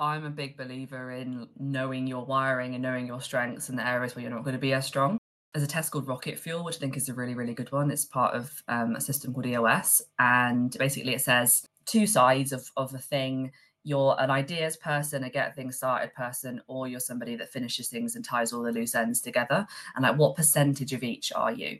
I'm a big believer in knowing your wiring and knowing your strengths and the areas where you're not going to be as strong. There's a test called Rocket Fuel, which I think is a really, really good one. It's part of a system called EOS. And basically it says two sides of the thing. You're an ideas person, a get things started person, or you're somebody that finishes things and ties all the loose ends together. And like, what percentage of each are you?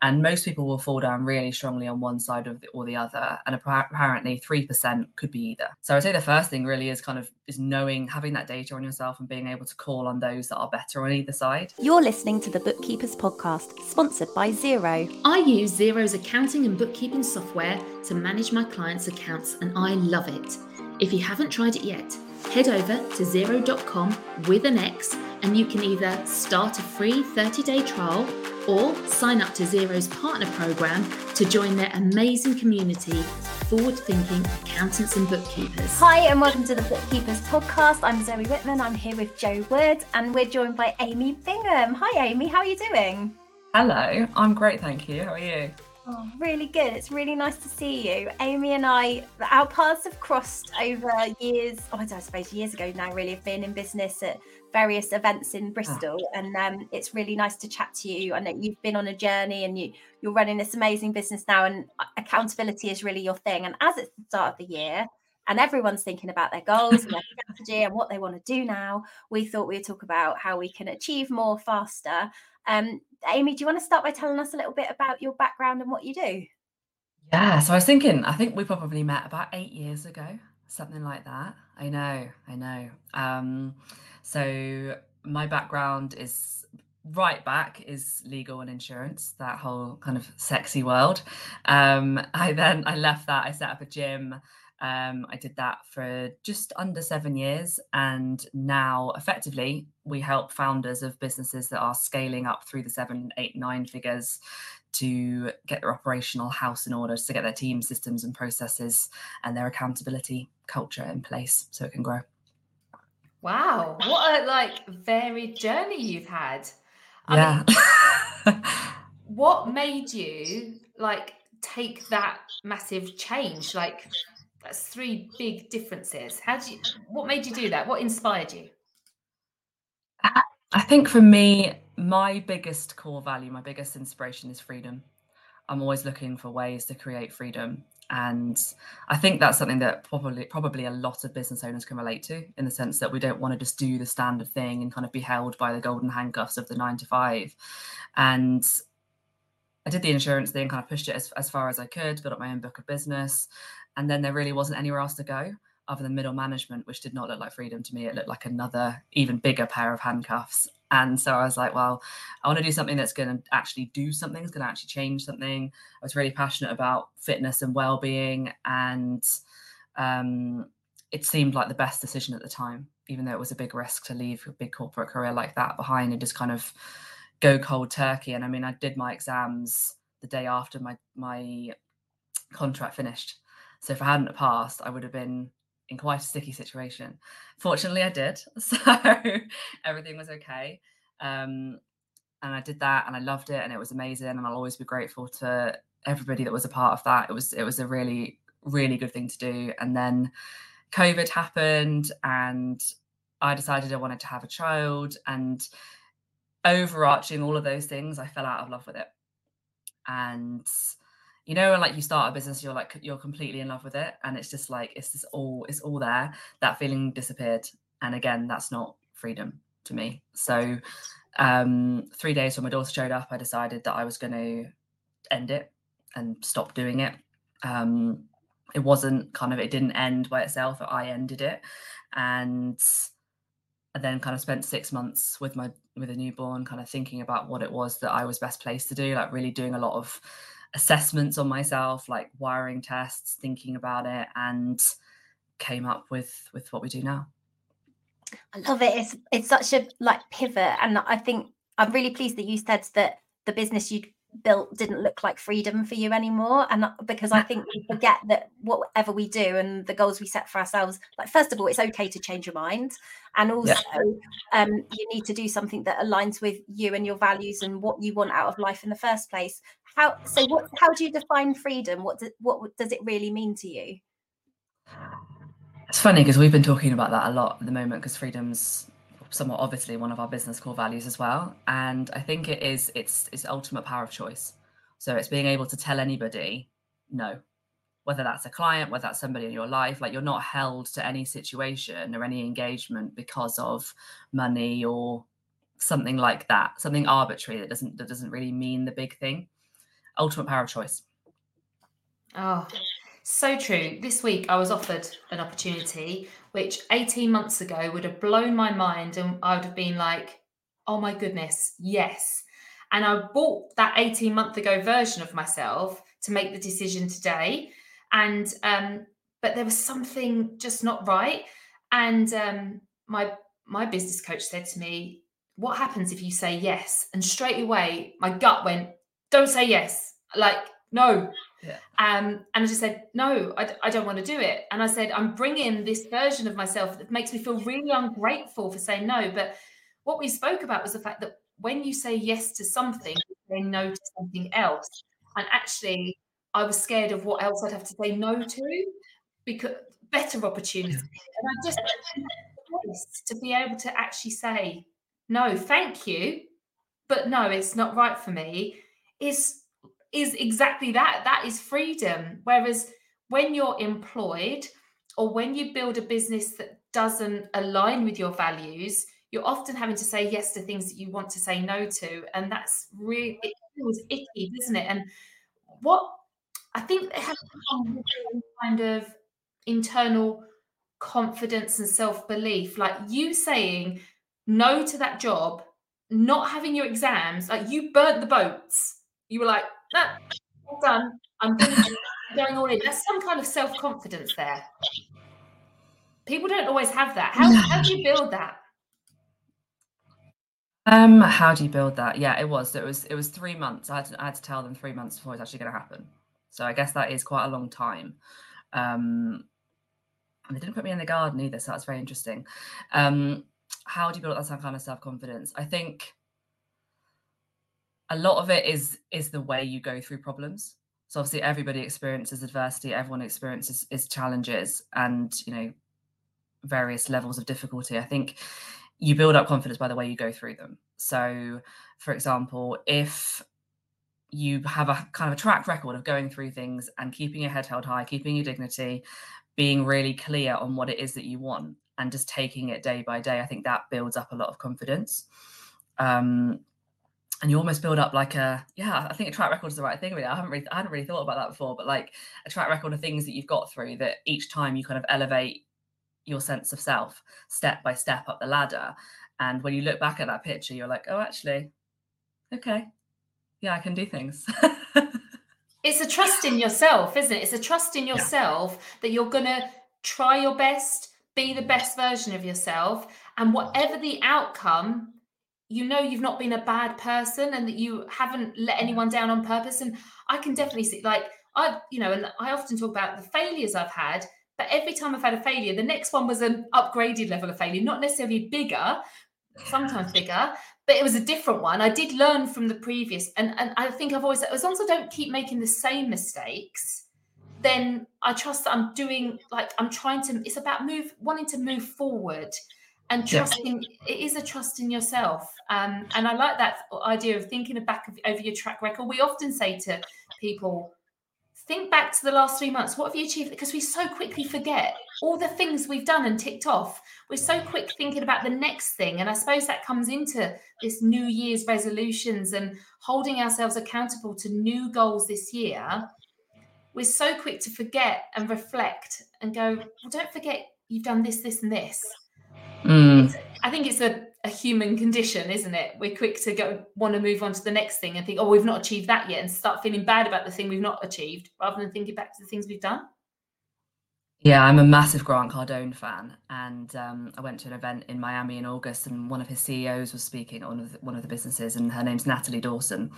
And most people will fall down really strongly on one side of the, or the other. And apparently 3% could be either. So I'd say the first thing really is is knowing, having that data on yourself and being able to call on those that are better on either side. You're listening to The Bookkeepers' Podcast, sponsored by Xero. I use Xero's accounting and bookkeeping software to manage my clients' accounts, and I love it. If you haven't tried it yet, head over to Xero.com with an X, and you can either start a free 30-day trial or sign up to Xero's partner program to join their amazing community of forward-thinking accountants and bookkeepers. Hi, and welcome to The Bookkeepers' Podcast. I'm Zoe Whitman. I'm here with Jo Wood, and we're joined by Amy Bingham. Hi, Amy. How are you doing? Hello. I'm great, thank you. How are you? Oh, really good. It's really nice to see you. Amy and I, our paths have crossed over years, years ago now, really, of being in business at various events in Bristol. And it's really nice to chat to you. I know you've been on a journey and you're running this amazing business now, and accountability is really your thing. And as it's the start of the year and everyone's thinking about their goals and their strategy and what they want to do now, we thought we'd talk about how we can achieve more faster. Amy, do you want to start by telling us a little bit about your background and what you do? Yeah, so I was thinking, I think we probably met about 8 years ago, something like that. I know. So my background is legal and insurance, that whole kind of sexy world. I left that, I set up a gym. I did that for just under 7 years, and now effectively we help founders of businesses that are scaling up through the 7, 8, 9 figures to get their operational house in order, to get their team systems and processes and their accountability culture in place so it can grow. Wow, what a varied journey you've had. I mean, what made you take that massive change? That's 3 big differences. What made you do that? What inspired you? I think for me, my biggest core value, my biggest inspiration is freedom. I'm always looking for ways to create freedom. And I think that's something that probably a lot of business owners can relate to, in the sense that we don't want to just do the standard thing and kind of be held by the golden handcuffs of the 9 to 5. And I did the insurance thing, kind of pushed it as far as I could, built up my own book of business. And then there really wasn't anywhere else to go other than middle management, which did not look like freedom to me. It looked like another, even bigger pair of handcuffs. And so I was like, well, I want to do something that's going to actually do something, it's going to actually change something. I was really passionate about fitness and well-being, and it seemed like the best decision at the time, even though it was a big risk to leave a big corporate career like that behind and just kind of go cold turkey. And I mean, I did my exams the day after my contract finished. So if I hadn't passed, I would have been in quite a sticky situation. Fortunately, I did. So everything was okay. And I did that, and I loved it, and it was amazing. And I'll always be grateful to everybody that was a part of that. It was a really, really good thing to do. And then COVID happened, and I decided I wanted to have a child. And overarching all of those things, I fell out of love with it. And you know, when you start a business, you're completely in love with it, and it's just it's all there. That feeling disappeared, and again, that's not freedom to me. So 3 days when my daughter showed up, I decided that I was going to end it and stop doing it. It didn't end by itself. I ended it, and then kind of spent 6 months with a newborn, kind of thinking about what it was that I was best placed to do. Really doing a lot of assessments on myself, wiring tests, thinking about it, and came up with what we do now. I love it. It's such a pivot, and I think I'm really pleased that you said that the business you'd built didn't look like freedom for you anymore, and because I think we forget that whatever we do and the goals we set for ourselves, first of all, it's okay to change your mind, and also you need to do something that aligns with you and your values and what you want out of life in the first place. How do you define freedom? What does it really mean to you? It's funny because we've been talking about that a lot at the moment, because freedom's somewhat obviously one of our business core values as well. And I think it is, it's ultimate power of choice. So it's being able to tell anybody no, whether that's a client, whether that's somebody in your life, like you're not held to any situation or any engagement because of money or something like that, something arbitrary that doesn't really mean the big thing. Ultimate power of choice. Oh, so true. This week I was offered an opportunity which 18 months ago would have blown my mind, and I would have been like, oh my goodness, yes. And I bought that 18 month ago version of myself to make the decision today. And but there was something just not right. And my business coach said to me, what happens if you say yes? And straight away, my gut went, don't say yes. Like, no. Yeah. And I just said, no, I don't want to do it. And I said, I'm bringing this version of myself that makes me feel really ungrateful for saying no. But what we spoke about was the fact that when you say yes to something, you say no to something else. And actually, I was scared of what else I'd have to say no to, because better opportunity. And I just to be able to actually say, no, thank you, but no, it's not right for me, is exactly that. That is freedom. Whereas when you're employed or when you build a business that doesn't align with your values, you're often having to say yes to things that you want to say no to. And that's really, it feels icky, doesn't it? And what I think there has to be some kind of internal confidence and self-belief, like you saying no to that job, not having your exams, like you burnt the boats. You were like, no, I'm done. I'm going all in. There's some kind of self-confidence there. People don't always have that. How do you build that? How do you build that? Yeah, it was 3 months. I had to tell them 3 months before it was actually going to happen. So I guess that is quite a long time. And they didn't put me in the garden either, so that's very interesting. How do you build up that kind of self-confidence? I think a lot of it is the way you go through problems. So obviously everybody experiences adversity, everyone experiences is challenges and, you know, various levels of difficulty. I think you build up confidence by the way you go through them. So, for example, if you have a kind of a track record of going through things and keeping your head held high, keeping your dignity, being really clear on what it is that you want, and just taking it day by day, I think that builds up a lot of confidence. And you almost build up like I think a track record is the right thing. Really, I hadn't really thought about that before, but like a track record of things that you've got through, that each time you kind of elevate your sense of self step by step up the ladder. And when you look back at that picture, you're like, oh, actually, okay. Yeah, I can do things. It's a trust in yourself, isn't it? It's a trust in yourself that you're going to try your best, be the best version of yourself. And whatever the outcome, you know you've not been a bad person and that you haven't let anyone down on purpose. And I can definitely see, like, and I often talk about the failures I've had, but every time I've had a failure, the next one was an upgraded level of failure, not necessarily bigger, sometimes bigger, but it was a different one. I did learn from the previous. And I think I've always said, as long as I don't keep making the same mistakes, then I trust that I'm doing, like, I'm trying to, it's about wanting to move forward and trusting, it is a trust in yourself. And I like that idea of thinking back over your track record. We often say to people, think back to the last 3 months. What have you achieved? Because we so quickly forget all the things we've done and ticked off. We're so quick thinking about the next thing. And I suppose that comes into this New Year's resolutions and holding ourselves accountable to new goals this year. We're so quick to forget and reflect and go, well, don't forget you've done this, this, and this. I think it's a human condition, isn't it? We're quick to want to move on to the next thing and think, oh, we've not achieved that yet, and start feeling bad about the thing we've not achieved rather than thinking back to the things we've done. Yeah, I'm a massive Grant Cardone fan, and I went to an event in Miami in August, and one of his CEOs was speaking on one of the businesses, and her name's Natalie Dawson,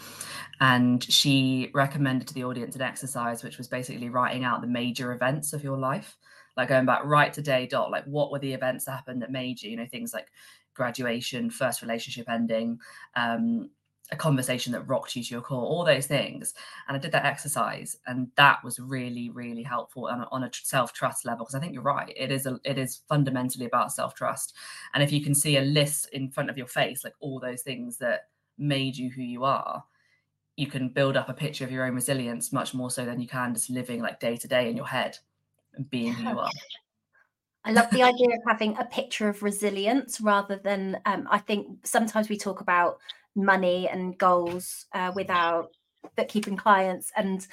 and she recommended to the audience an exercise which was basically writing out the major events of your life, like going back right to day dot, like what were the events that happened that made you, you know, things like graduation, first relationship ending, a conversation that rocked you to your core, all those things. And I did that exercise, and that was really, really helpful on a self-trust level, because I think you're right. It is fundamentally about self-trust. And if you can see a list in front of your face, like all those things that made you who you are, you can build up a picture of your own resilience much more so than you can just living like day to day in your head and being who you are. I love the idea of having a picture of resilience rather than, I think sometimes we talk about money and goals with our bookkeeping clients, and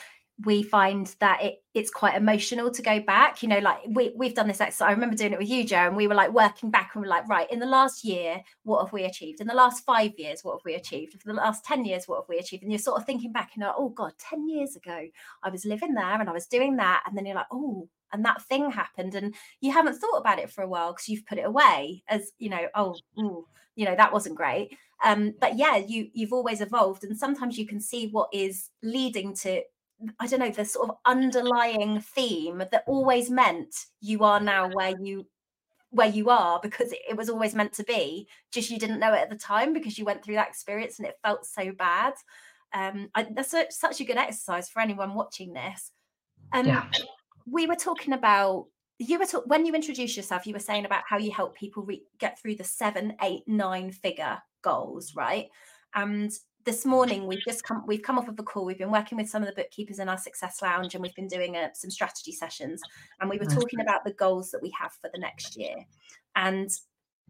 we find that it's quite emotional to go back. You know, like we've done this exercise. I remember doing it with you, Jo, and we were like working back, and we're like, right, in the last year, what have we achieved? In the last 5 years, what have we achieved? For the last 10 years, what have we achieved? And you're sort of thinking back, and you're like, oh God, 10 years ago, I was living there and I was doing that. And then you're like, oh, and that thing happened, and you haven't thought about it for a while because you've put it away as, you know, that wasn't great. But yeah, you've always evolved, and sometimes you can see what is leading to, I don't know, the sort of underlying theme that always meant you are now where you are, because it was always meant to be, just you didn't know it at the time because you went through that experience and it felt so bad. That's such a good exercise for anyone watching this. We were talking about, when you introduced yourself, you were saying about how you help people get through the 7, 8, 9 figure goals, right? And this morning we've come off of a call. We've been working with some of the bookkeepers in our Success Lounge, and we've been doing some strategy sessions. And we were talking about the goals that we have for the next year. And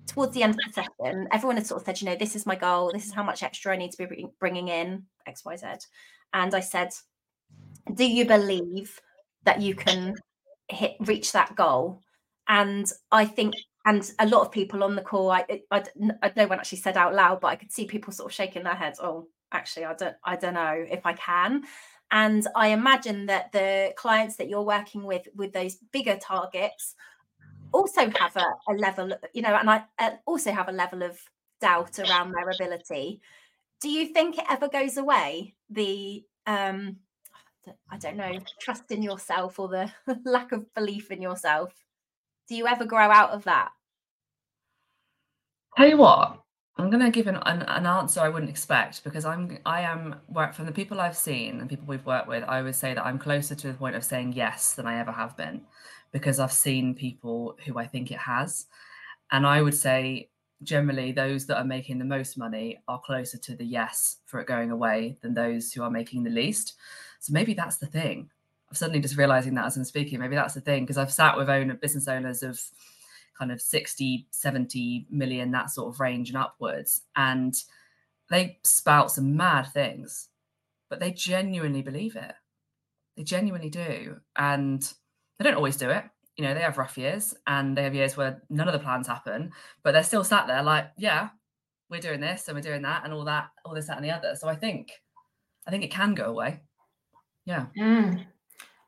towards the end of the session, everyone had sort of said, you know, this is my goal. This is how much extra I need to be bringing in, X, Y, Z. And I said, do you believe that you can reach that goal? And I think, and a lot of people on the call, no one actually said out loud, but I could see people sort of shaking their heads. Oh, actually, I don't know if I can. And I imagine that the clients that you're working with those bigger targets also have a level, you know, and I also have a level of doubt around their ability. Do you think it ever goes away? The, I don't know, trust in yourself, or the lack of belief in yourself? Do you ever grow out of that? Tell you what, I'm going to give an answer I wouldn't expect, because I am from the people I've seen and people we've worked with, I would say that I'm closer to the point of saying yes than I ever have been, because I've seen people who I think it has. And I would say generally those that are making the most money are closer to the yes for it going away than those who are making the least. So maybe that's the thing. I'm suddenly just realizing that as I'm speaking, maybe that's the thing, because I've sat with business owners of kind of 60, 70 million, that sort of range and upwards. And they spout some mad things, but they genuinely believe it. They genuinely do. And they don't always do it. You know, they have rough years, and they have years where none of the plans happen, but they're still sat there like, yeah, we're doing this and we're doing that and all that, all this, that and the other. So I think it can go away. Yeah. Mm.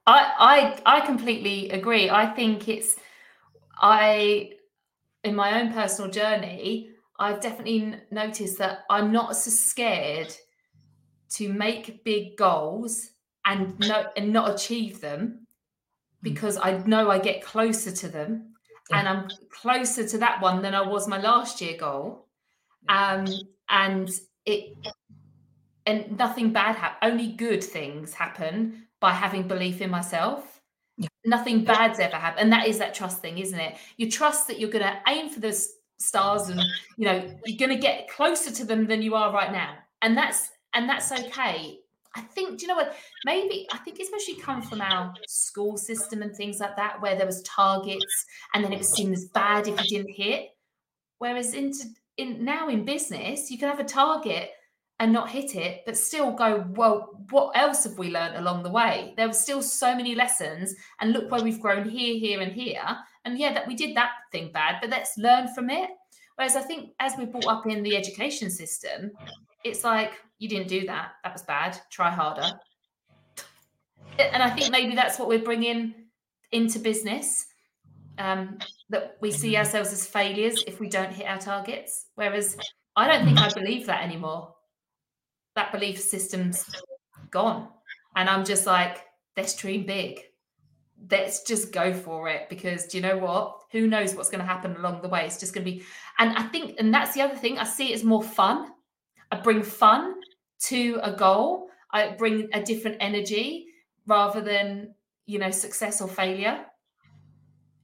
I completely agree. I think it's, in my own personal journey, I've definitely noticed that I'm not so scared to make big goals and not achieve them, because I know I get closer to them, and I'm closer to that one than I was my last year goal. And nothing bad happens. Only good things happen by having belief in myself. Yeah. Nothing bad's ever happened. And that is that trust thing, isn't it? You trust that you're going to aim for the stars, and, you know, you're going to get closer to them than you are right now. And that's okay. I think, do you know what? Maybe, I think especially come from our school system and things like that, where there was targets and then it was seen as bad if you didn't hit. Whereas now in business, you can have a target and not hit it, but still go, well, what else have we learned along the way? There were still so many lessons, and look where we've grown here, here, and here. And yeah, that we did that thing bad, but let's learn from it. Whereas I think as we're brought up in the education system, it's like, you didn't do that. That was bad. Try harder. And I think maybe that's what we're bringing into business, that we see ourselves as failures if we don't hit our targets. Whereas I don't think I believe that anymore. That belief system's gone. And I'm just like, let's dream big. Let's just go for it. Because do you know what? Who knows what's going to happen along the way? It's just going to be. And I think, and that's the other thing, I see it as more fun. I bring fun to a goal. I bring a different energy rather than, you know, success or failure.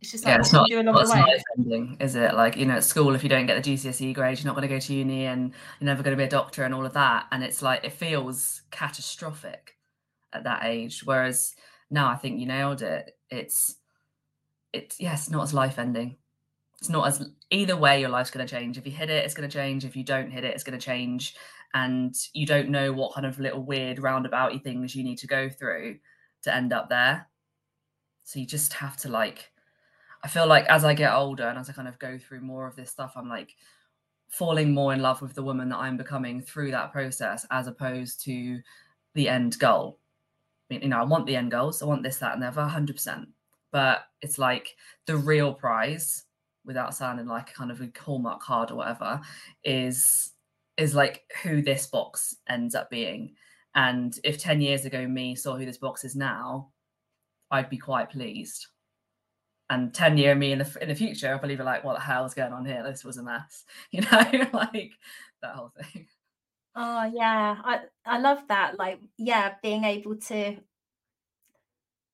It's just like, yeah, it's not, you do along the way. Life-ending, is it? Like, you know, at school, if you don't get the GCSE grade, you're not going to go to uni and you're never going to be a doctor and all of that. And it's like, it feels catastrophic at that age. Whereas now I think you nailed it. It's not as life-ending. It's not as, either way, your life's going to change. If you hit it, it's going to change. If you don't hit it, it's going to change. And you don't know what kind of little weird roundabout-y things you need to go through to end up there. So you just have to, like, I feel like as I get older and as I kind of go through more of this stuff, I'm like falling more in love with the woman that I'm becoming through that process, as opposed to the end goal. I mean, you know, I want the end goals. I want this, that, and the other, 100%. But it's like the real prize, without sounding like a kind of a Hallmark card or whatever, is like who this box ends up being. And if 10 years ago me saw who this box is now, I'd be quite pleased. And 10-year me in the future, I believe, are like, what the hell is going on here? This was a mess, you know, like that whole thing. Oh, yeah. I love that. Like, yeah, being able to,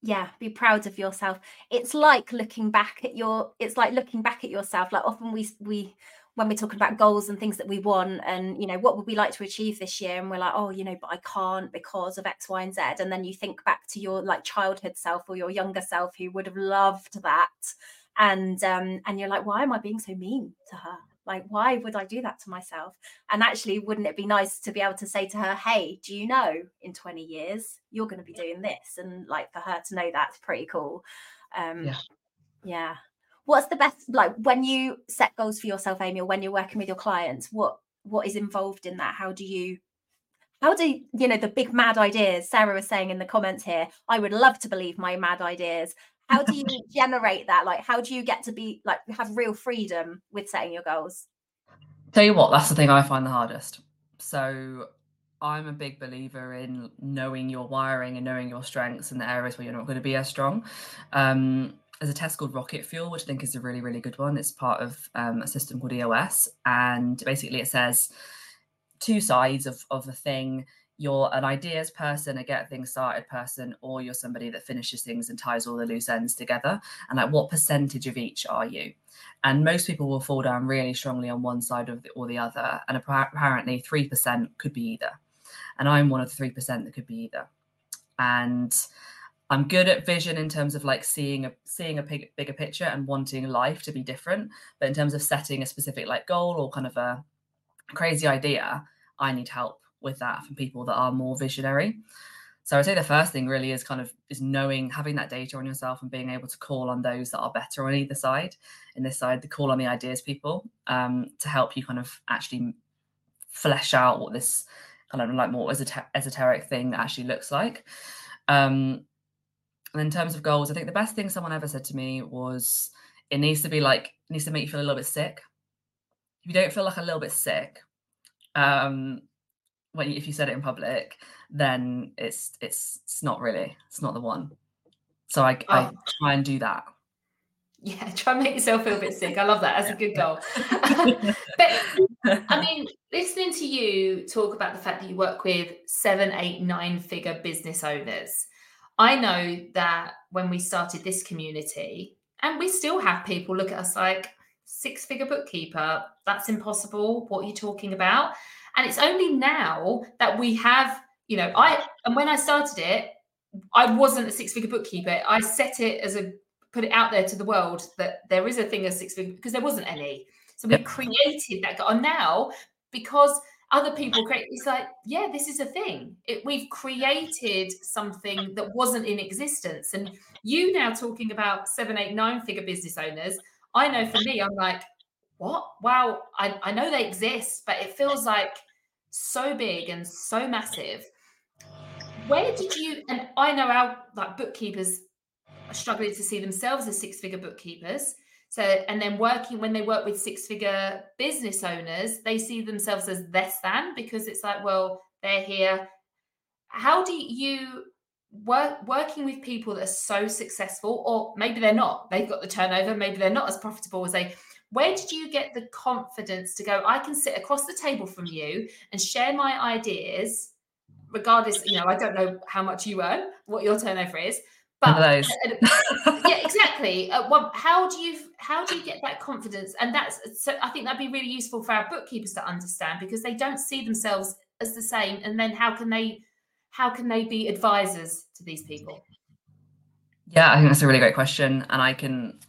yeah, be proud of yourself. It's like looking back at yourself. Like often we when we're talking about goals and things that we want and, you know, what would we like to achieve this year? And we're like, oh, you know, but I can't because of X, Y, and Z. And then you think back to your like childhood self or your younger self who would have loved that. And you're like, why am I being so mean to her? Like, why would I do that to myself? And actually, wouldn't it be nice to be able to say to her, hey, do you know, in 20 years, you're going to be doing this? And like for her to know, that's pretty cool. Yeah. What's the best, like when you set goals for yourself, Amy, or when you're working with your clients, what is involved in that? How do you know the big mad ideas? Sarah was saying in the comments here, I would love to believe my mad ideas. How do you generate that? Like, how do you get to be like, have real freedom with setting your goals? Tell you what, that's the thing I find the hardest. So I'm a big believer in knowing your wiring and knowing your strengths and the areas where you're not going to be as strong. There's a test called Rocket Fuel, which I think is a really, really good one. It's part of a system called EOS. And basically it says two sides of the thing. You're an ideas person, a get things started person, or you're somebody that finishes things and ties all the loose ends together. And like, what percentage of each are you? And most people will fall down really strongly on one side or the other. And apparently 3% could be either. And I'm one of the 3% that could be either. And I'm good at vision in terms of like seeing a bigger picture and wanting life to be different. But in terms of setting a specific like goal or kind of a crazy idea, I need help with that from people that are more visionary. So I'd say the first thing really is kind of is knowing, having that data on yourself and being able to call on those that are better on either side. In this side, the call on the ideas people to help you kind of actually flesh out what this kind of like more esoteric thing actually looks like. And in terms of goals, I think the best thing someone ever said to me was it needs to be like, it needs to make you feel a little bit sick. If you don't feel like a little bit sick, if you said it in public, then it's not the one. So I try and do that. Yeah, try and make yourself feel a bit sick. I love that. That's a good goal. But I mean, listening to you talk about the fact that you work with 7, 8, 9 figure business owners, I know that when we started this community, and we still have people look at us like 6-figure bookkeeper, that's impossible. What are you talking about? And it's only now that we have, you know, when I started it, I wasn't a 6-figure bookkeeper. I set it put it out there to the world that there is a thing as 6-figure, because there wasn't any. So we created that goal. And now, because other people create, it's like, yeah, this is a thing. We've created something that wasn't in existence. And you now talking about 7, 8, 9 figure business owners, I know for me, I'm like, what? Wow, I know they exist, but it feels like so big and so massive. Where did you, and I know our like bookkeepers are struggling to see themselves as 6-figure bookkeepers. So, and then when they work with 6-figure business owners, they see themselves as less than, because it's like, well, they're here. How do you working with people that are so successful, or maybe they're not, they've got the turnover, maybe they're not as profitable as they, Where did you get the confidence to go, I can sit across the table from you and share my ideas, regardless, you know, I don't know how much you earn, what your turnover is, but yeah, exactly. How do you get that confidence? And that's, so I think that'd be really useful for our bookkeepers to understand, because they don't see themselves as the same. And then how can they be advisors to these people? Yeah, I think that's a really great question. And I can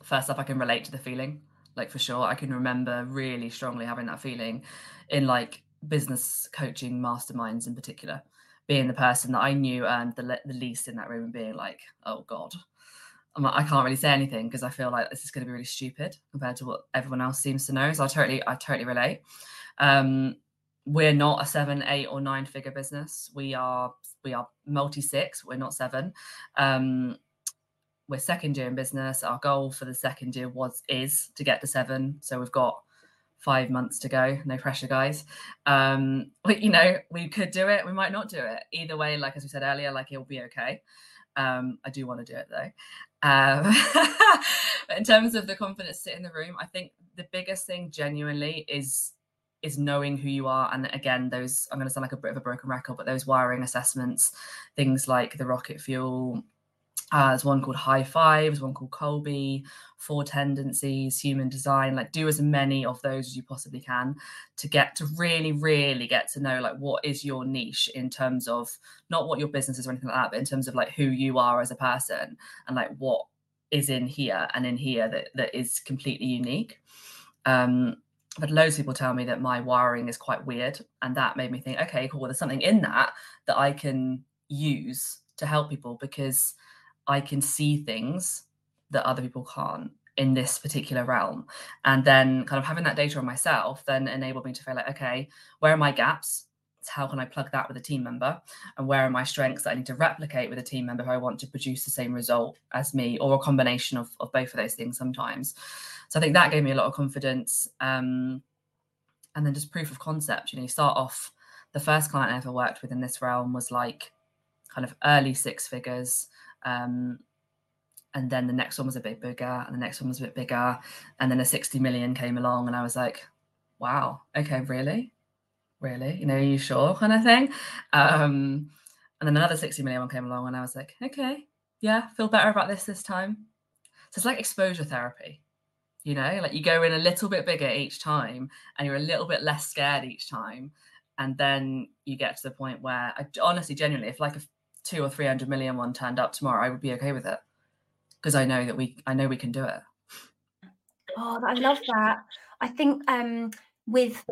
relate to the feeling, like, for sure. I can remember really strongly having that feeling in, like, business coaching masterminds in particular, being the person that I knew earned the least in that room and being like, oh God, I can't really say anything because I feel like this is going to be really stupid compared to what everyone else seems to know. So I totally relate. We're not a 7, 8 or 9 figure business. We are multi six. We're not 7. We're second year in business. Our goal for the second year is to get to 7. So we've got 5 months to go. No pressure, guys. We could do it. We might not do it. Either way, like, as we said earlier, like, it'll be okay. I do want to do it though. But in terms of the confidence sit in the room, I think the biggest thing genuinely is knowing who you are. And again, those, I'm going to sound like a bit of a broken record, but those wiring assessments, things like the Rocket Fuel, there's one called High Five, there's one called Colby, 4 Tendencies, Human Design, like, do as many of those as you possibly can to get to really, really get to know, like, what is your niche in terms of not what your business is or anything like that, but in terms of, like, who you are as a person and, like, what is in here that is completely unique. But loads of people tell me that my wiring is quite weird, and that made me think, okay, cool, well, there's something in that I can use to help people, because I can see things that other people can't in this particular realm. And then kind of having that data on myself then enabled me to feel like, okay, where are my gaps? How can I plug that with a team member? And where are my strengths that I need to replicate with a team member who I want to produce the same result as me, or a combination of both of those things sometimes. So I think that gave me a lot of confidence. And then just proof of concept, you start off, the first client I ever worked with in this realm was like kind of early 6 figures. And then the next one was a bit bigger, and the next one was a bit bigger, and then a 60 million came along, and I was like, wow, okay, really, are you sure, kind of thing. And then another 60 million one came along, and I was like, okay, yeah, feel better about this time. So it's like exposure therapy, like, you go in a little bit bigger each time, and you're a little bit less scared each time, and then you get to the point where I honestly, genuinely, if like a 200 or 300 million one turned up tomorrow, I would be okay with it, because I know we can do it. Oh, I love that. I think with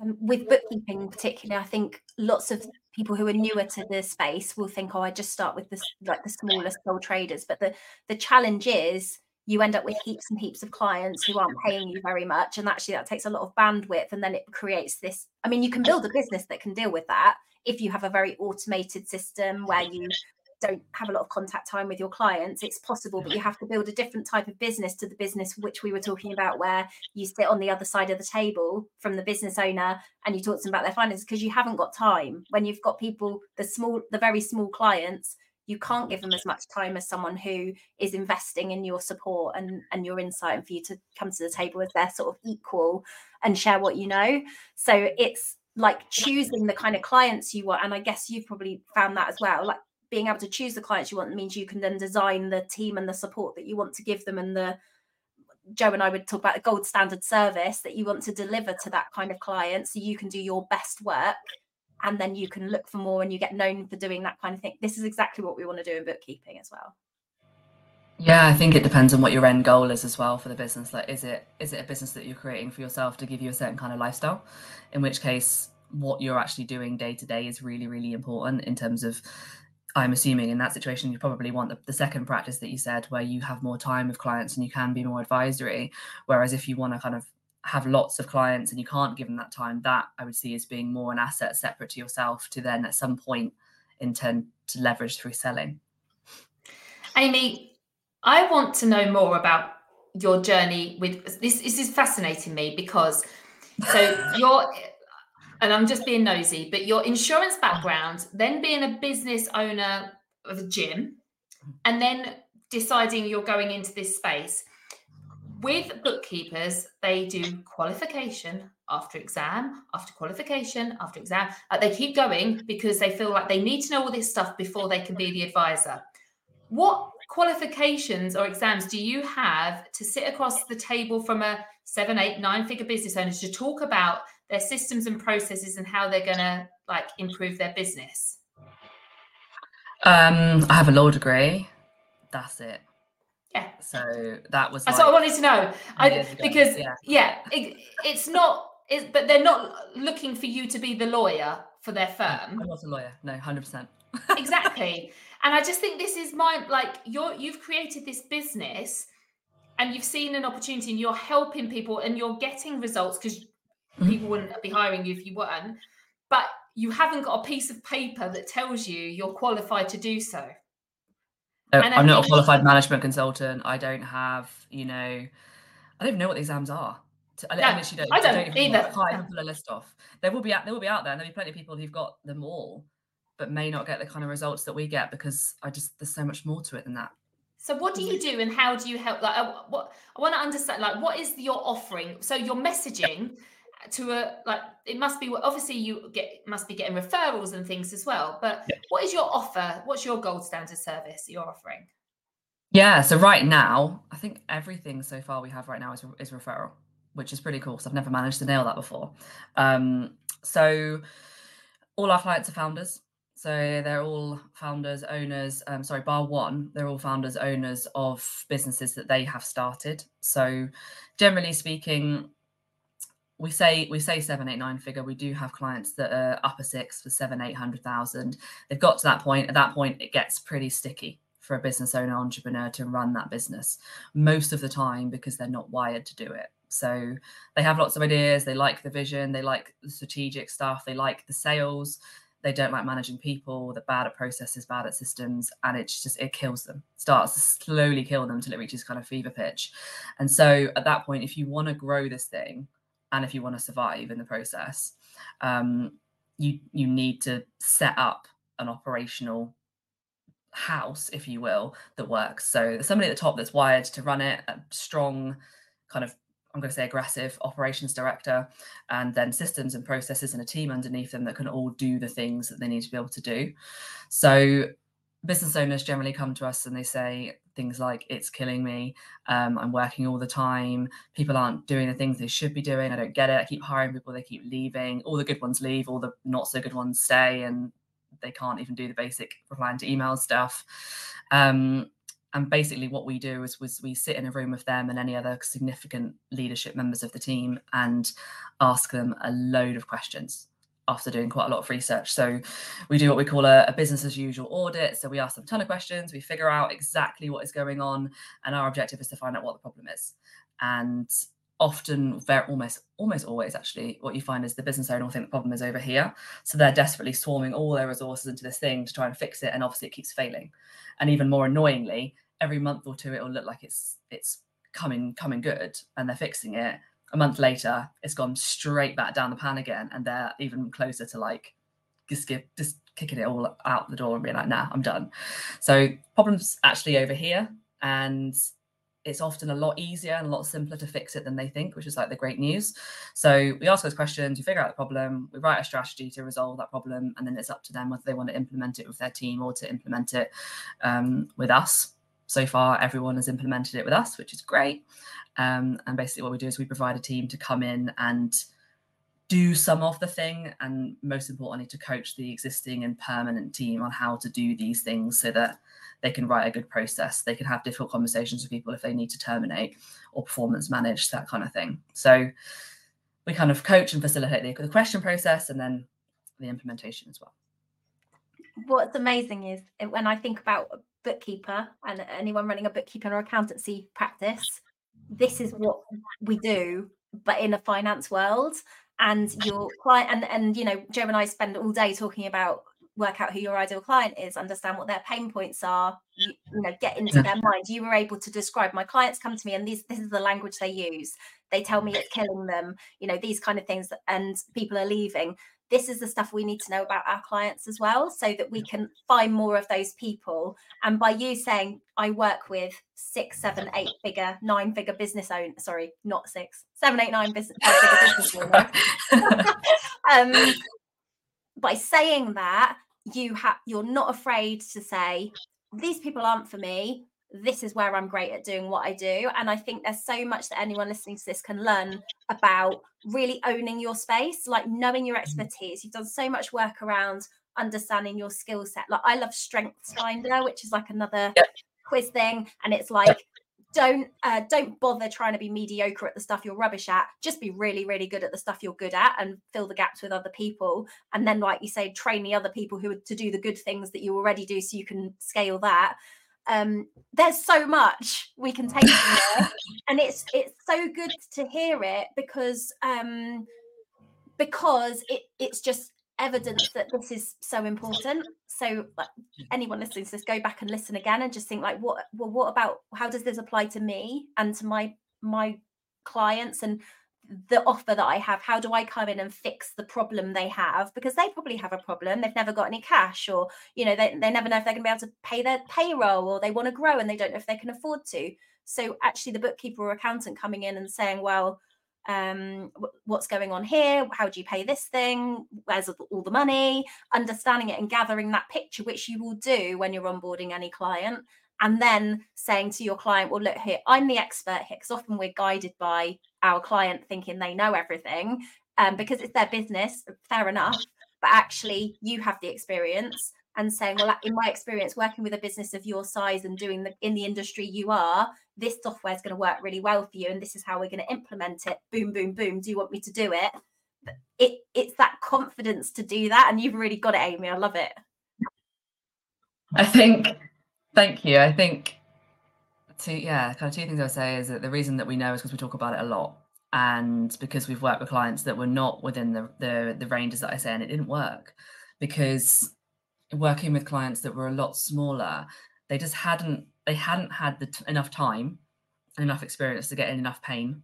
bookkeeping in particular, I think lots of people who are newer to the space will think, oh, I just start with this, like, the smallest sole traders. But the challenge is you end up with heaps and heaps of clients who aren't paying you very much, and actually that takes a lot of bandwidth, and then it creates this. I mean, you can build a business that can deal with that if you have a very automated system where you don't have a lot of contact time with your clients. It's possible, but you have to build a different type of business to the business which we were talking about, where you sit on the other side of the table from the business owner and you talk to them about their finances, because you haven't got time. When you've got people, the very small clients, you can't give them as much time as someone who is investing in your support and your insight, and for you to come to the table as their sort of equal and share what you know. So it's like choosing the kind of clients you want. And I guess you've probably found that as well, like being able to choose the clients you want means you can then design the team and the support that you want to give them, and Joe and I would talk about the gold standard service that you want to deliver to that kind of client, so you can do your best work, and then you can look for more and you get known for doing that kind of thing. This is exactly what we want to do in bookkeeping as well. Yeah, I think it depends on what your end goal is as well for the business. Like, is it a business that you're creating for yourself to give you a certain kind of lifestyle? In which case, what you're actually doing day to day is really, really important in terms of, I'm assuming in that situation, you probably want the second practice that you said, where you have more time with clients and you can be more advisory. Whereas if you want to kind of have lots of clients and you can't give them that time, that I would see as being more an asset separate to yourself to then at some point intend to leverage through selling. Amy, I want to know more about your journey with this. This is fascinating me, because I'm just being nosy, but your insurance background, then being a business owner of a gym, and then deciding you're going into this space. With bookkeepers, they do qualification after exam, after qualification, after exam. They keep going because they feel like they need to know all this stuff before they can be the advisor. What qualifications or exams do you have to sit across the table from a 7, 8, 9-figure business owner to talk about their systems and processes and how they're going to improve their business? I have a law degree. That's it. Yeah. So that was. That's what I wanted to know. But they're not looking for you to be the lawyer for their firm. No, I'm not a lawyer. No, 100%. Exactly. And I just think this is you've created this business and you've seen an opportunity and you're helping people and you're getting results because people wouldn't be hiring you if you weren't, but you haven't got a piece of paper that tells you you're qualified to do so. No, I'm not a qualified management consultant. I don't have, I don't even know what the exams are. I don't either. I can't pull a list off. They will be out there and there'll be plenty of people who've got them all, but may not get the kind of results that we get because there's so much more to it than that. So what do you do and how do you help? I want to understand, what is your offering? So your messaging to it must be, obviously you must be getting referrals and things as well, but what is your offer? What's your gold standard service you're offering? Yeah. So right now, I think everything so far we have right now is referral, which is pretty cool. So I've never managed to nail that before. So all our clients are founders. So they're all founders, owners, bar one, they're all founders, owners of businesses that they have started. So generally speaking, we say 7, 8, 9 figure. We do have clients that are upper six for 700,000, 800,000. They've got to that point. At that point, it gets pretty sticky for a business owner, entrepreneur to run that business most of the time because they're not wired to do it. So they have lots of ideas. They like the vision. They like the strategic stuff. They like the sales. They don't like managing people. They're bad at processes, bad at systems, and it kills them. Starts to slowly kill them till it reaches kind of fever pitch. And so at that point, if you want to grow this thing and if you want to survive in the process, you need to set up an operational house, if you will, that works. So there's somebody at the top that's wired to run it, a strong kind of, I'm going to say aggressive operations director, and then systems and processes and a team underneath them that can all do the things that they need to be able to do. So business owners generally come to us and they say things like, it's killing me. I'm working all the time. People aren't doing the things they should be doing. I don't get it. I keep hiring people. They keep leaving. All the good ones leave. All the not so good ones stay, and they can't even do the basic replying to email stuff. And basically what we do is we sit in a room with them and any other significant leadership members of the team and ask them a load of questions after doing quite a lot of research. So we do what we call a business as usual audit. So we ask them a ton of questions. We figure out exactly what is going on. And our objective is to find out what the problem is. And often, almost always actually, what you find is the business owner will think the problem is over here. So they're desperately swarming all their resources into this thing to try and fix it. And obviously it keeps failing. And even more annoyingly, every month or two, it'll look like it's coming good and they're fixing it. A month later, it's gone straight back down the pan again. And they're even closer to just kicking it all out the door and being like, nah, I'm done. So problem's actually over here. And it's often a lot easier and a lot simpler to fix it than they think, which is the great news. So we ask those questions, we figure out the problem, we write a strategy to resolve that problem, and then it's up to them whether they want to implement it with their team or to implement it with us. So far, everyone has implemented it with us, which is great. And basically what we do is we provide a team to come in and do some of the thing, and most importantly, to coach the existing and permanent team on how to do these things so that they can write a good process. They can have difficult conversations with people if they need to terminate or performance manage, that kind of thing. So we kind of coach and facilitate the question process and then the implementation as well. What's amazing is when I think about a bookkeeper and anyone running a bookkeeping or accountancy practice, this is what we do, but in a finance world. And your client, and Joe and I spend all day talking about work out who your ideal client is, understand what their pain points are, you know, get into their mind. You were able to describe, my clients come to me and this is the language they use. They tell me it's killing them, you know, these kind of things, and people are leaving. This is the stuff we need to know about our clients as well, so that we can find more of those people. And by you saying, I work with 6, 7, 8 figure, 9 figure business owners, sorry, not 6, 7, 8, 9 business, business owners. By saying that, you're not afraid to say, these people aren't for me. This is where I'm great at doing what I do. And I think there's so much that anyone listening to this can learn about really owning your space, like knowing your expertise. You've done so much work around understanding your skill set. Like, I love StrengthsFinder, which is like another quiz thing. And it's like, don't bother trying to be mediocre at the stuff you're rubbish at. Just be really, really good at the stuff you're good at and fill the gaps with other people. And then, like you say, train the other people who are to do the good things that you already do, so you can scale that. There's so much we can take from there, and it's so good to hear it, because it's just evidence that this is so important. So like, anyone listening to this, go back and listen again and just think like, what about, how does this apply to me and to my clients and the offer that I have? How do I come in and fix the problem they have? Because they probably have a problem. They've never got any cash, or, you know, they never know if they're going to be able to pay their payroll, or they want to grow and they don't know if they can afford to. So actually the bookkeeper or accountant coming in and saying, well, what's going on here? How do you pay this thing? Where's all the money? Understanding it and gathering that picture, which you will do when you're onboarding any client. And then saying to your client, well, look here, I'm the expert here, because often we're guided by our client thinking they know everything, because it's their business, fair enough. But actually, you have the experience, and saying, well, in my experience, working with a business of your size and doing in the industry you are, this software is going to work really well for you. And this is how we're going to implement it. Boom, boom, boom. Do you want me to do it? It's that confidence to do that. And you've really got it, Amy. I love it. Thank you. I think two things I would say is that the reason that we know is because we talk about it a lot, and because we've worked with clients that were not within the ranges that I say, and it didn't work, because working with clients that were a lot smaller, they just hadn't had enough time and enough experience to get in enough pain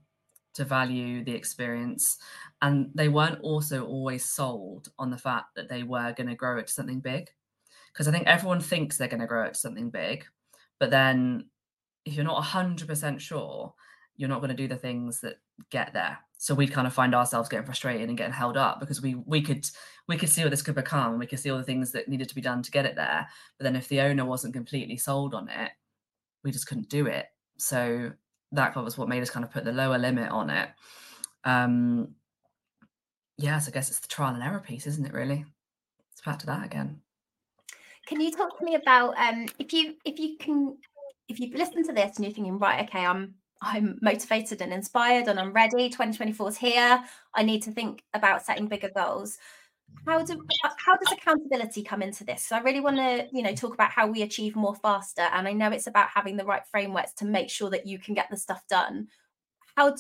to value the experience, and they weren't also always sold on the fact that they were going to grow it to something big. Because I think everyone thinks they're going to grow it to something big, but then if you're not 100% sure, you're not going to do the things that get there. So we kind of find ourselves getting frustrated and getting held up, because we could see what this could become, and we could see all the things that needed to be done to get it there. But then if the owner wasn't completely sold on it, we just couldn't do it. So that was what made us kind of put the lower limit on it. So I guess it's the trial and error piece, isn't it, really? It's back to that again. Can you talk to me about if you've listened to this and you're thinking, right, okay, I'm motivated and inspired and I'm ready, 2024 is here, I need to think about setting bigger goals. How does accountability come into this? So I really want to, you know, talk about how we achieve more faster, and I know it's about having the right frameworks to make sure that you can get the stuff done. How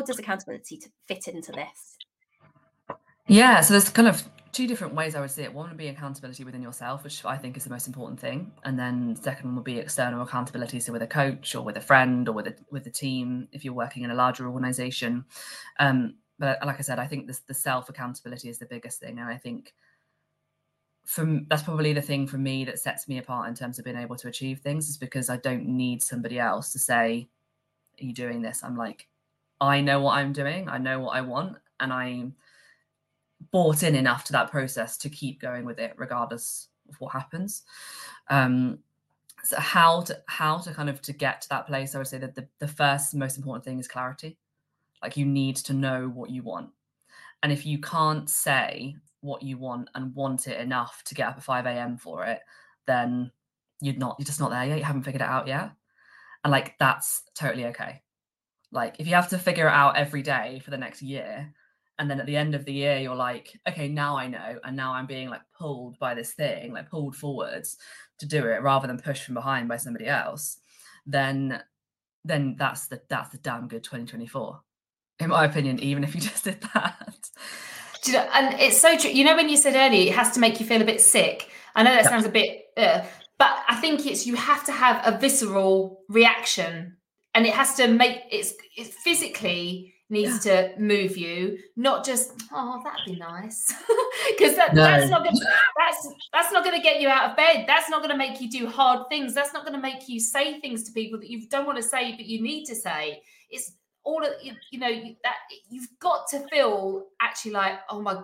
does accountability fit into this? Yeah, so there's kind of two different ways I would see it. One would be accountability within yourself, which I think is the most important thing. And then second would be external accountability. So with a coach or with a friend or with a team, if you're working in a larger organization. But like I said, I think the self accountability is the biggest thing. And I think that's probably the thing for me that sets me apart in terms of being able to achieve things, is because I don't need somebody else to say, are you doing this? I'm like, I know what I'm doing. I know what I want. And I'm bought in enough to that process to keep going with it regardless of what happens. So how to kind of to get to that place, I would say that the first most important thing is clarity. Like, you need to know what you want, and if you can't say what you want and want it enough to get up at 5 a.m. for it, then you're just not there yet. You haven't figured it out yet, and like, that's totally okay. Like, if you have to figure it out every day for the next year, and then at the end of the year, you're like, okay, now I know. And now I'm being like pulled by this thing, like pulled forwards to do it rather than pushed from behind by somebody else. Then that's the damn good 2024, in my opinion, even if you just did that. Do you know, and it's so true. You know, when you said earlier, it has to make you feel a bit sick. I know that sounds a bit, but I think it's, you have to have a visceral reaction, and it has to make, it physically needs to move you, not just, oh, that'd be nice. Because that's not going to get you out of bed. That's not going to make you do hard things. That's not going to make you say things to people that you don't want to say, but you need to say. It's all of, you know, that you've got to feel actually like, oh my,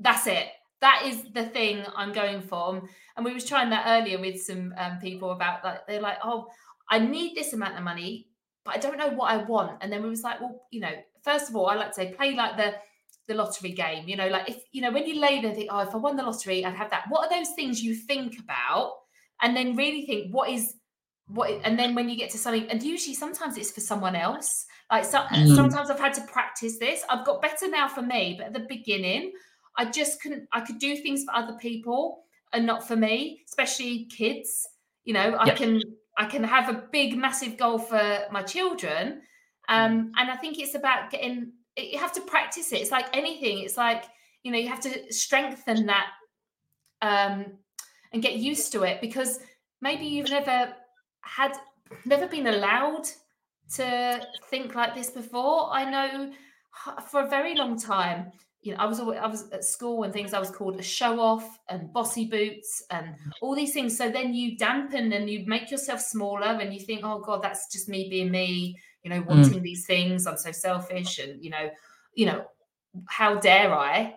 that's it. That is the thing I'm going for. And we was trying that earlier with some people about, like, they're like, oh, I need this amount of money, but I don't know what I want. And then we was like, well, you know, first of all, I like to say play like the lottery game. You know, like, if, you know, when you lay there and think, oh, if I won the lottery, I'd have that. What are those things you think about? And then really think, what is, and then when you get to something, and usually sometimes it's for someone else. Like sometimes I've had to practice this. I've got better now for me, but at the beginning, I just couldn't. I could do things for other people and not for me, especially kids. You know, I can have a big, massive goal for my children, and I think it's about getting. You have to practice it. It's like anything. It's like, you know, you have to strengthen that and get used to it, because maybe you've never been allowed to think like this before. I know for a very long time. You know, I was at school and things, I was called a show off and bossy boots and all these things. So then you dampen and you make yourself smaller, and you think, oh God, that's just me being me, you know, wanting these things. I'm so selfish, and you know, how dare I?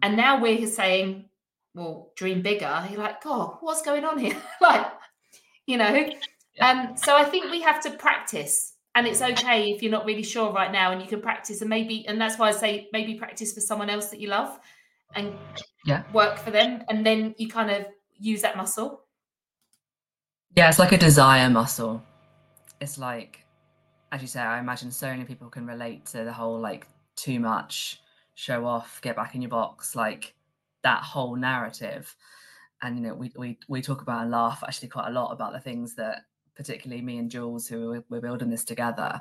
And now we're saying, well, dream bigger. You're like, God, what's going on here? Like, you know. So I think we have to practice. And it's okay if you're not really sure right now, and you can practice, and that's why I say maybe practice for someone else that you love, and work for them, and then you kind of use that muscle. Yeah, it's like a desire muscle. It's like, as you say, I imagine so many people can relate to the whole, like, too much, show off, get back in your box, like that whole narrative. And, you know, we talk about and laugh actually quite a lot about the things that, particularly me and Jules, who we're building this together,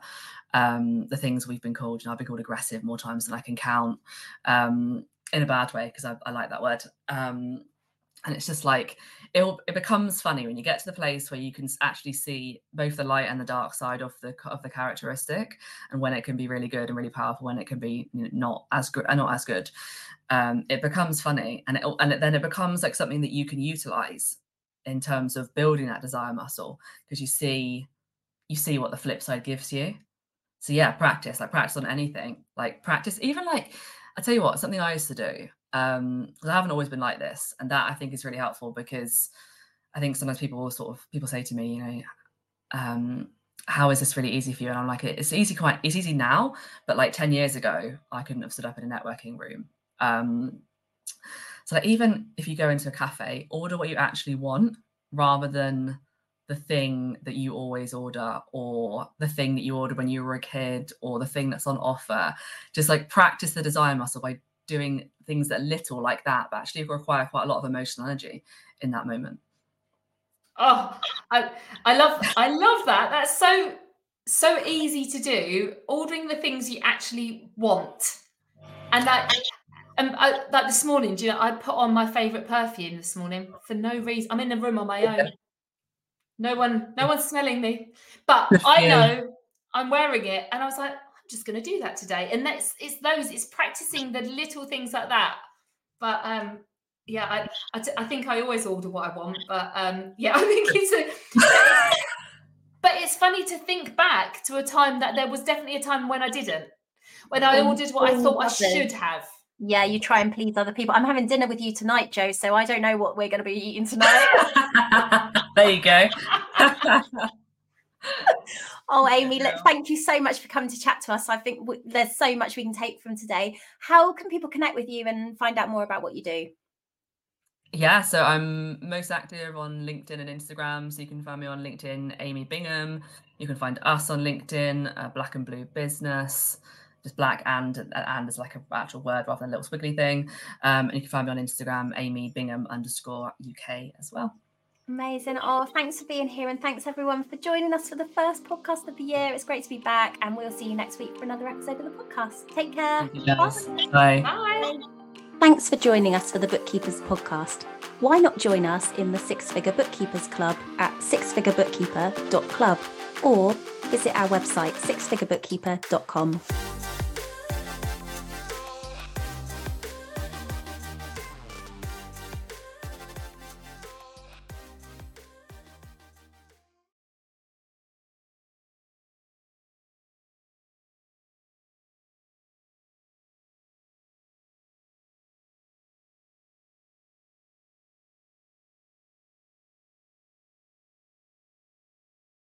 the things we've been called, and I've been called aggressive more times than I can count, in a bad way, because I like that word. And it's just like, it becomes funny when you get to the place where you can actually see both the light and the dark side of the characteristic, and when it can be really good and really powerful, when it can be, you know, not as good. It becomes funny, and then it becomes like something that you can utilize in terms of building that desire muscle, because you see what the flip side gives you. So yeah, practice on anything, like practice, even like, I tell you what, something I used to do, because I haven't always been like this, and that I think is really helpful, because I think sometimes people say to me, you know, how is this really easy for you? And I'm like, it's easy now, but like 10 years ago, I couldn't have stood up in a networking room. So like, even if you go into a cafe, order what you actually want rather than the thing that you always order, or the thing that you ordered when you were a kid, or the thing that's on offer. Just like practice the desire muscle by doing things that are little like that, but actually require quite a lot of emotional energy in that moment. Oh, I love that. That's so easy to do. Ordering the things you actually want. And that. I, like this morning, do you know, I put on my favourite perfume this morning for no reason. I'm in a room on my own. No one's smelling me. But I know I'm wearing it. And I was like, I'm just going to do that today. And it's practicing the little things like that. But I think I always order what I want. But I think but it's funny to think back to a time that there was definitely a time when I didn't. When I ordered what I thought I should have. Yeah, you try and please other people. I'm having dinner with you tonight, Jo, so I don't know what we're going to be eating tonight. There you go. Oh, Amy, thank you so much for coming to chat to us. I think there's so much we can take from today. How can people connect with you and find out more about what you do? Yeah, so I'm most active on LinkedIn and Instagram. So you can find me on LinkedIn, Amy Bingham. You can find us on LinkedIn, Black and Blue Business. Just Black and is like an actual word rather than a little squiggly thing. And you can find me on Instagram, Amy Bingham _UK as well. Amazing. Oh, thanks for being here, and thanks everyone for joining us for the first podcast of the year. It's great to be back, and we'll see you next week for another episode of the podcast. Take care. Bye. Bye. Thanks for joining us for the Bookkeepers Podcast. Why not join us in the 6 Figure Bookkeepers Club at sixfigurebookkeeper.club or visit our website, sixfigurebookkeeper.com.